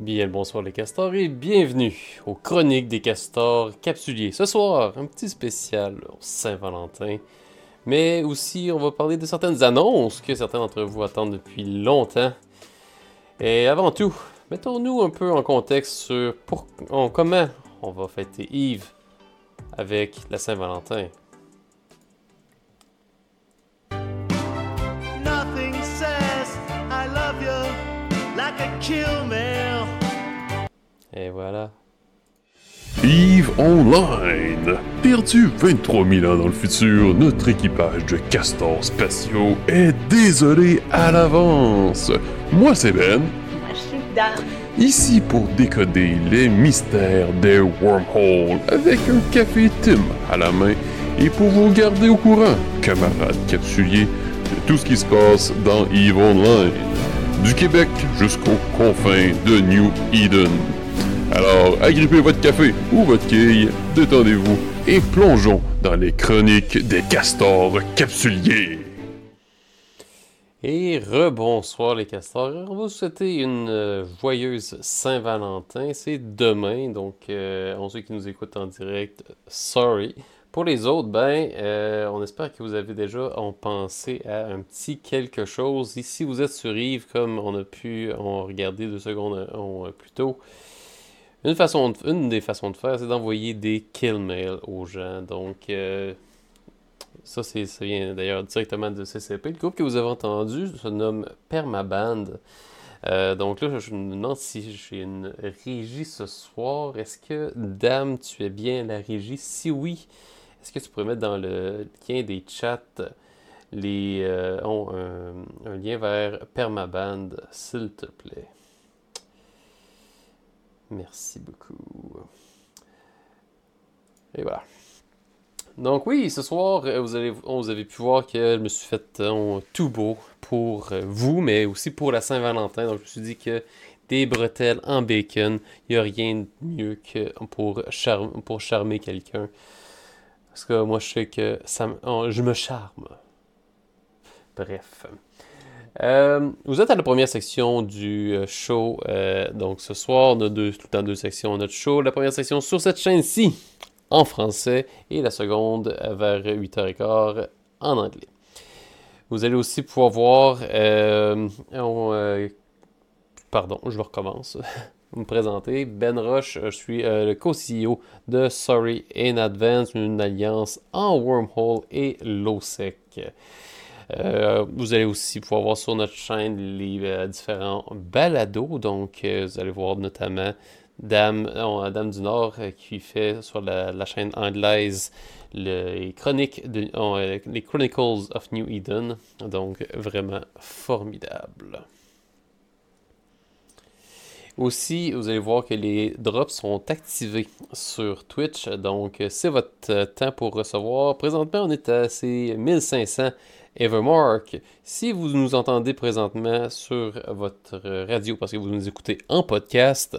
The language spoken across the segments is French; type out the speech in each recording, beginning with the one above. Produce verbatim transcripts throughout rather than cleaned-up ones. Bien le bonsoir les castors et bienvenue aux chroniques des castors capsuliers. Ce soir, un petit spécial Saint-Valentin, mais aussi on va parler de certaines annonces que certains d'entre vous attendent depuis longtemps. Et avant tout, mettons-nous un peu en contexte sur pour, on, comment on va fêter Eve avec la Saint-Valentin. Nothing says I love you like a kill man. Et voilà. EVE Online. Perdu vingt-trois mille ans dans le futur, notre équipage de castors spatiaux est désolé à l'avance. Moi, c'est Ben. Moi, je suis Dame. Ici pour décoder les mystères des wormholes avec un café Tim à la main et pour vous garder au courant, camarades capsuliers, de tout ce qui se passe dans EVE Online. Du Québec jusqu'aux confins de New Eden. Alors, agrippez votre café ou votre quille, détendez-vous et plongeons dans les chroniques des castors capsuliers. Et rebonsoir les castors. On va vous souhaiter une joyeuse Saint-Valentin. C'est demain, donc euh, on ceux qui nous écoutent en direct, sorry. Pour les autres, ben, euh, on espère que vous avez déjà en pensé à un petit quelque chose. Ici, si vous êtes sur Yves, comme on a pu on regarder deux secondes on, plus tôt. Une, façon de, une des façons de faire, c'est d'envoyer des kill mail aux gens. Donc, euh, ça, c'est, ça vient d'ailleurs directement de C C P. Le groupe que vous avez entendu se nomme Permaband. Euh, donc là, je me demande si j'ai une régie ce soir. Est-ce que, Dame, tu es bien la régie? Si oui, est-ce que tu pourrais mettre dans le lien des chats les, euh, on, un, un lien vers Permaband, s'il te plaît? Merci beaucoup. Et voilà. Donc oui, ce soir, vous avez, vous avez pu voir que je me suis fait euh, tout beau pour vous, mais aussi pour la Saint-Valentin. Donc je me suis dit que des bretelles en bacon, il n'y a rien de mieux que pour, char- pour charmer quelqu'un. Parce que moi, je sais que ça m- oh, je me charme. Bref. Euh, vous êtes à la première section du show, euh, donc ce soir, on a deux, tout le temps deux sections, notre show, la première section sur cette chaîne-ci, en français, et la seconde vers huit heures quinze en anglais. Vous allez aussi pouvoir voir, euh, on, euh, pardon, je recommence, vous me présenter, Ben Roche, je suis euh, le co-C E O de Sorry in Advance, une alliance en wormhole et l'O S E C. Euh, vous allez aussi pouvoir voir sur notre chaîne les euh, différents balados. Donc, euh, vous allez voir notamment Dame, euh, Dame du Nord euh, qui fait sur la, la chaîne anglaise le, les, chroniques de, euh, les Chronicles of New Eden. Donc, vraiment formidable. Aussi, vous allez voir que les drops sont activés sur Twitch. Donc, c'est votre temps pour recevoir. Présentement, on est à ces mille cinq cents Evermark. Si vous nous entendez présentement sur votre radio parce que vous nous écoutez en podcast,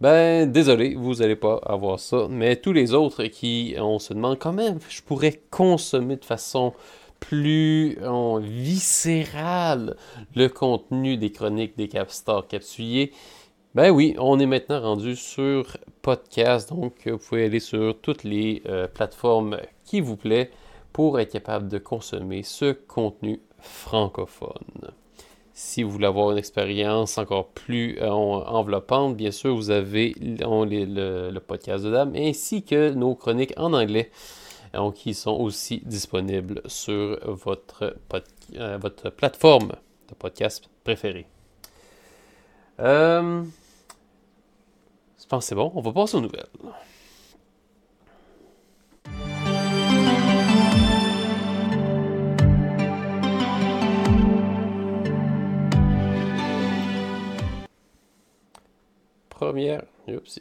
ben désolé, vous n'allez pas avoir ça. Mais tous les autres qui, on se demande comment je pourrais consommer de façon plus on, viscérale le contenu des chroniques des castors capsuliers, ben oui, on est maintenant rendu sur podcast. Donc, vous pouvez aller sur toutes les euh, plateformes qui vous plaît pour être capable de consommer ce contenu francophone. Si vous voulez avoir une expérience encore plus euh, enveloppante, bien sûr, vous avez on, les, le, le podcast de Dame ainsi que nos chroniques en anglais donc, qui sont aussi disponibles sur votre, pod, euh, votre plateforme de podcast préférée. Euh, je pense que c'est bon. On va passer aux nouvelles. Première, oupsie.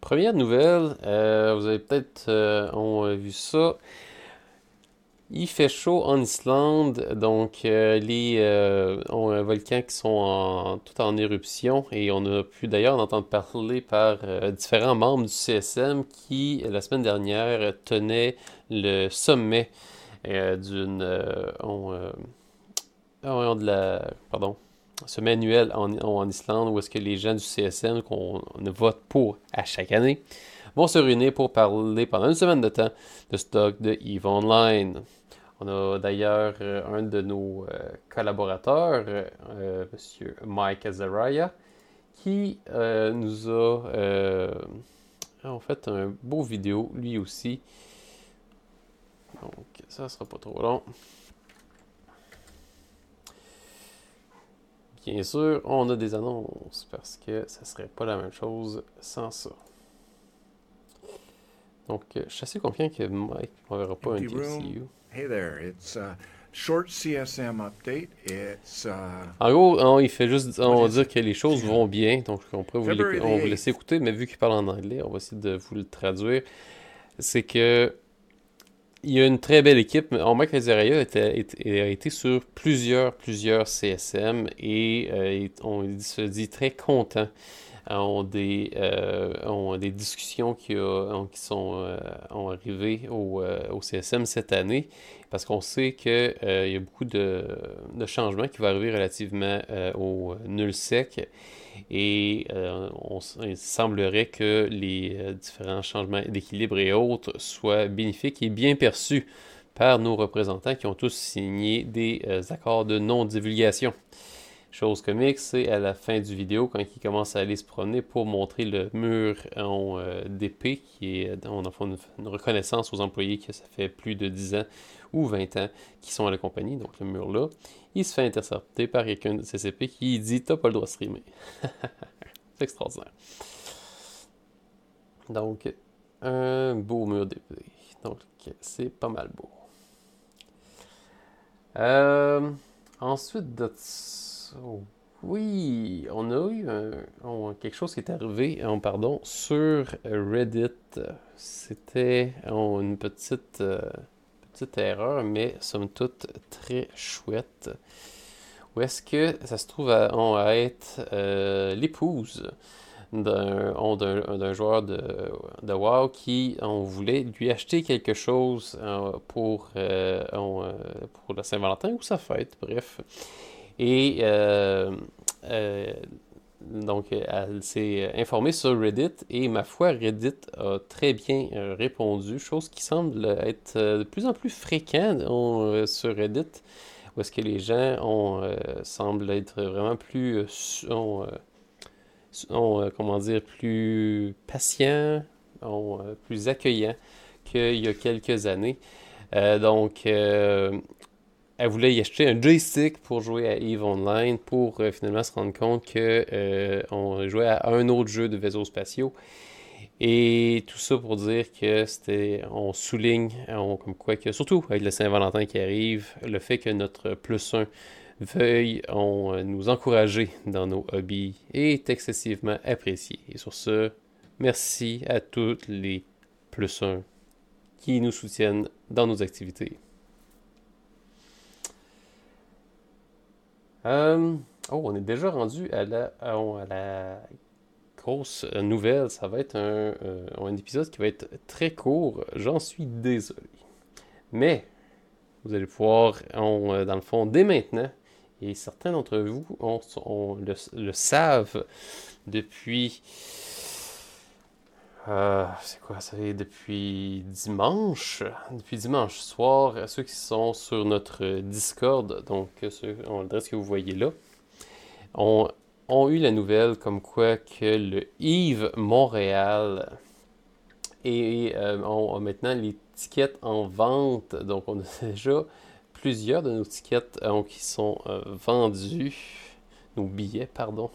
Première nouvelle, euh, vous avez peut-être euh, on vu ça. Il fait chaud en Islande, donc euh, les euh, on a volcans qui sont en, tout en éruption et on a pu d'ailleurs en entendre parler par euh, différents membres du C S M qui la semaine dernière tenaient le sommet euh, d'une... Euh, on, euh, on de la... Pardon. Ce manuel en, en Islande où est-ce que les gens du C S M qu'on vote pour à chaque année vont se réunir pour parler pendant une semaine de temps de stock de EVE Online. On a d'ailleurs euh, un de nos euh, collaborateurs, euh, M. Mike Azariah, qui euh, nous a euh, en fait un beau vidéo, lui aussi. Donc ça ne sera pas trop long. Bien sûr, on a des annonces parce que ça ne serait pas la même chose sans ça. Donc, je suis assez confiant que Mike ne m'enverra pas un T C U. Hey there, it's a short C S M update. It's a... En gros, on, il fait juste on va dire que les choses vont bien, donc on pourrait vous, l'éc- on vous laisser écouter, mais vu qu'il parle en anglais, on va essayer de vous le traduire. C'est que il y a une très belle équipe. Mike Azariah a été sur plusieurs, plusieurs C S M et euh, on se dit très content. Ont des, euh, ont des discussions qui, a, qui sont euh, ont arrivées au, euh, au C S M cette année, parce qu'on sait qu'il euh, y a beaucoup de, de changements qui vont arriver relativement euh, au nul sec, et euh, on, il semblerait que les différents changements d'équilibre et autres soient bénéfiques et bien perçus par nos représentants qui ont tous signé des euh, accords de non-divulgation. Chose comique, c'est à la fin du vidéo, quand il commence à aller se promener pour montrer le mur en euh, D P, qui est, on en fait une, une reconnaissance aux employés que ça fait plus de dix ans ou vingt ans qu'ils sont à la compagnie, donc le mur-là, il se fait intercepter par quelqu'un de C C P qui dit « T'as pas le droit de streamer ». C'est extraordinaire. Donc, un beau mur D P. Donc, c'est pas mal beau. Euh, ensuite de Oh, oui, on a eu un, on, quelque chose qui est arrivé on, pardon, sur Reddit. C'était on, une petite, euh, petite erreur, mais somme toute très chouette. Où est-ce que ça se trouve à, on, à être euh, l'épouse d'un, on, d'un, d'un joueur de, de WoW qui on voulait lui acheter quelque chose euh, pour, euh, on, pour la Saint-Valentin ou sa fête, bref. Et euh, euh, donc, elle s'est informée sur Reddit et, ma foi, Reddit a très bien répondu, chose qui semble être de plus en plus fréquente euh, sur Reddit, où est-ce que les gens ont, euh, semblent être vraiment plus, euh, ont, euh, ont, euh, comment dire, plus patients, ont, euh, plus accueillants qu'il y a quelques années. Euh, donc... Euh, Elle voulait y acheter un joystick pour jouer à EVE Online pour euh, finalement se rendre compte que euh, on jouait à un autre jeu de vaisseaux spatiaux. Et tout ça pour dire que c'était, on souligne, on, comme quoi que, surtout avec le Saint-Valentin qui arrive, le fait que notre plus un veuille on, nous encourager dans nos hobbies est excessivement apprécié. Et sur ce, merci à tous les plus un qui nous soutiennent dans nos activités. Euh, oh, on est déjà rendu à la, à, à la grosse nouvelle. Ça va être un, euh, un épisode qui va être très court. J'en suis désolé. Mais vous allez pouvoir, on, dans le fond, dès maintenant, et certains d'entre vous on, on le, le savent depuis... Euh, c'est quoi ça fait depuis dimanche depuis dimanche soir, ceux qui sont sur notre Discord, donc ceux, on l'adresse que vous voyez là, ont, ont eu la nouvelle comme quoi que le EVE Montréal et euh, on a maintenant les tickets en vente. Donc on a déjà plusieurs de nos tickets euh, qui sont euh, vendus, nos billets pardon.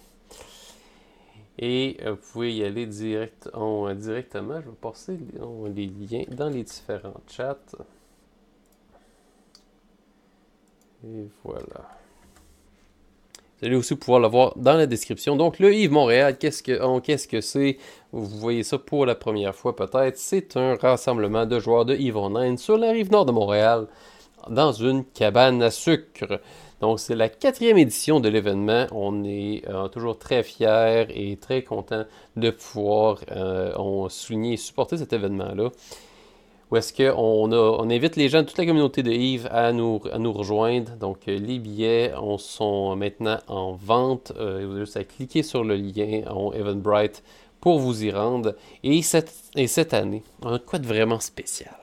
Et vous pouvez y aller direct, on, directement. Je vais passer on, les liens dans les différents chats. Et voilà. Vous allez aussi pouvoir le voir dans la description. Donc, le EVE Montréal, qu'est-ce que, on, qu'est-ce que c'est? Vous voyez ça pour la première fois peut-être. C'est un rassemblement de joueurs de EVE Online sur la rive nord de Montréal, dans une cabane à sucre. Donc, c'est la quatrième édition de l'événement. On est euh, toujours très fiers et très contents de pouvoir euh, on souligner et supporter cet événement-là. où est-ce qu'on on invite les gens, toute la communauté de Eve à nous, à nous rejoindre. Donc, les billets on, sont maintenant en vente. Euh, vous avez juste à cliquer sur le lien en Eventbrite pour vous y rendre. Et cette, et cette année, on a quoi de vraiment spécial?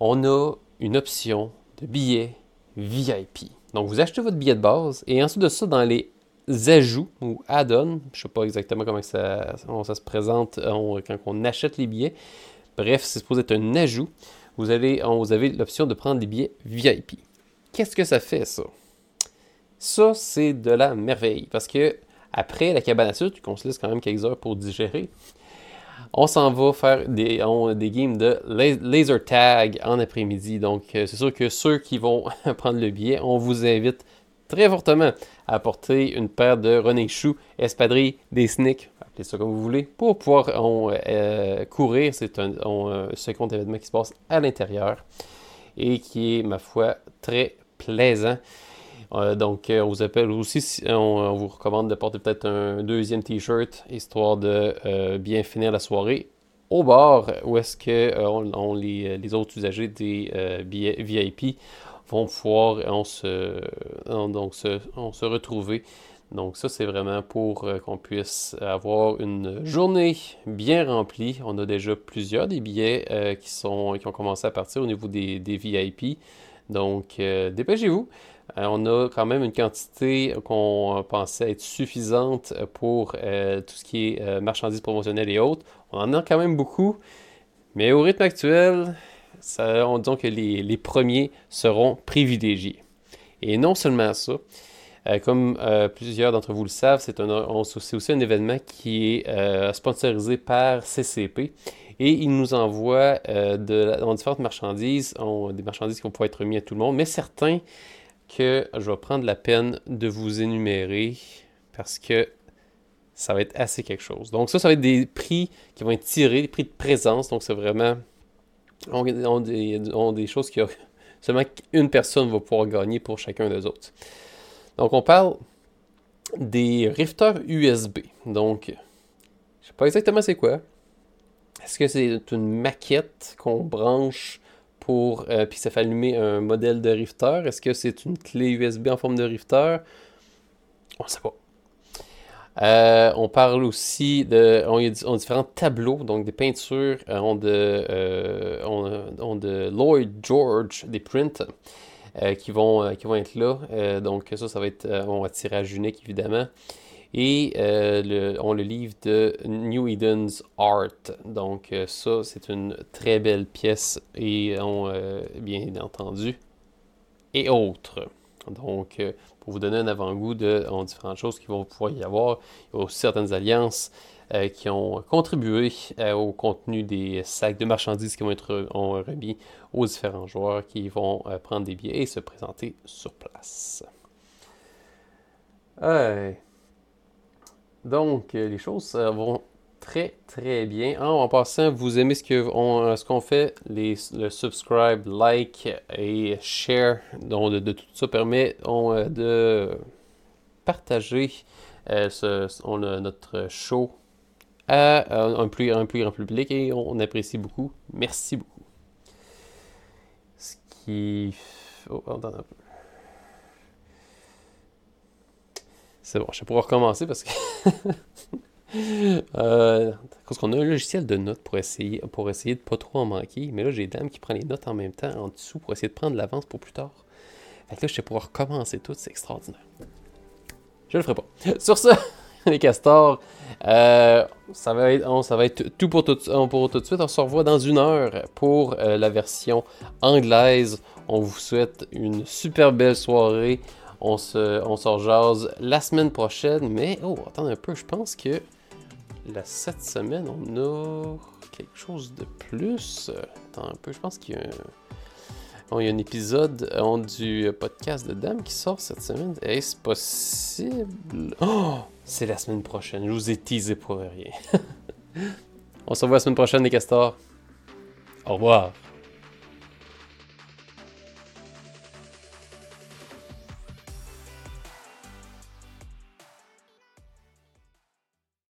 On a une option de billets V I P. Donc, vous achetez votre billet de base et ensuite de ça, dans les ajouts ou add-ons, je ne sais pas exactement comment ça, ça se présente on, quand on achète les billets. Bref, c'est supposé être un ajout. Vous avez, vous avez l'option de prendre des billets V I P. Qu'est-ce que ça fait, ça? Ça, c'est de la merveille. Parce que après la cabane à sucre, qu'on se laisse quand même quelques heures pour digérer, on s'en va faire des, on, des games de laser tag en après-midi. Donc, c'est sûr que ceux qui vont prendre le billet, on vous invite très fortement à porter une paire de running shoes, espadrilles, des sneakers, appelez ça comme vous voulez, pour pouvoir on, euh, courir. C'est un on, euh, second événement qui se passe à l'intérieur et qui est, ma foi, très plaisant. Euh, donc, on vous appelle aussi, on, on vous recommande de porter peut-être un deuxième t-shirt, histoire de euh, bien finir la soirée au bar, où est-ce que euh, on, on, les, les autres usagers des euh, billets V I P vont pouvoir on se, on, donc se, on se retrouver. Donc ça, c'est vraiment pour euh, qu'on puisse avoir une journée bien remplie. On a déjà plusieurs des billets euh, qui, sont, qui ont commencé à partir au niveau des, des V I P. Donc, euh, dépêchez-vous. Euh, on a quand même une quantité qu'on pensait être suffisante pour euh, tout ce qui est euh, marchandises promotionnelles et autres. On en a quand même beaucoup, mais au rythme actuel, ça, on dit que les, les premiers seront privilégiés. Et non seulement ça, euh, comme euh, plusieurs d'entre vous le savent, c'est, un, on, c'est aussi un événement qui est euh, sponsorisé par C C P. Et ils nous envoient euh, de, dans différentes marchandises, on, des marchandises qui vont pouvoir être remises à tout le monde, mais certains que je vais prendre la peine de vous énumérer parce que ça va être assez quelque chose. Donc ça, ça va être des prix qui vont être tirés, des prix de présence. Donc c'est vraiment... On, on, des, on des choses que seulement une personne va pouvoir gagner pour chacun des autres. Donc on parle des Rifters U S B. Donc, je ne sais pas exactement c'est quoi. Est-ce que c'est une maquette qu'on branche pour euh, puis ça fait allumer un modèle de Rifter? Est-ce que c'est une clé U S B en forme de Rifter? On ne sait pas. Euh, on parle aussi de... On y a, on a différents tableaux, donc des peintures. Euh, on, de, euh, on, on de Lloyd George, des prints, euh, qui, vont, euh, qui vont être là. Euh, donc ça, ça va être... Euh, on va tirage unique, évidemment. Et euh, le, on le livre de New Eden's Art. Donc euh, ça, c'est une très belle pièce et on, euh, bien entendu, et autres. Donc, euh, pour vous donner un avant-goût de on, différentes choses qui vont pouvoir y avoir, il y a aussi certaines alliances euh, qui ont contribué euh, au contenu des sacs de marchandises qui vont être on, remis aux différents joueurs qui vont euh, prendre des billets et se présenter sur place. Hey. Donc, les choses vont très, très bien. En, en passant, vous aimez ce, que on, ce qu'on fait, les, le subscribe, like et share. Donc, de, de tout ça permet on, de partager euh, ce, on a notre show à un plus, un plus grand public et on, on apprécie beaucoup. Merci beaucoup. Ce qui... Oh, attends un peu. C'est bon, je vais pouvoir recommencer parce que... euh, parce qu'on a un logiciel de notes pour essayer, pour essayer de ne pas trop en manquer. Mais là, j'ai Dame qui prend les notes en même temps, en dessous, pour essayer de prendre l'avance pour plus tard. Fait que là, je vais pouvoir recommencer tout. C'est extraordinaire. Je le ferai pas. Sur ça, les castors, euh, ça, va être, on, ça va être tout pour tout, pour tout de suite. On se revoit dans une heure pour euh, la version anglaise. On vous souhaite une super belle soirée. On se, on se rejase la semaine prochaine, mais oh, attendez un peu, je pense que là, cette semaine, on a quelque chose de plus. Attends un peu, je pense qu'il y a un, bon, il y a un épisode on, du podcast de Dame qui sort cette semaine. Est-ce possible? Oh, c'est la semaine prochaine, je vous ai teasé pour rien. On se revoit la semaine prochaine, les castors. Au revoir.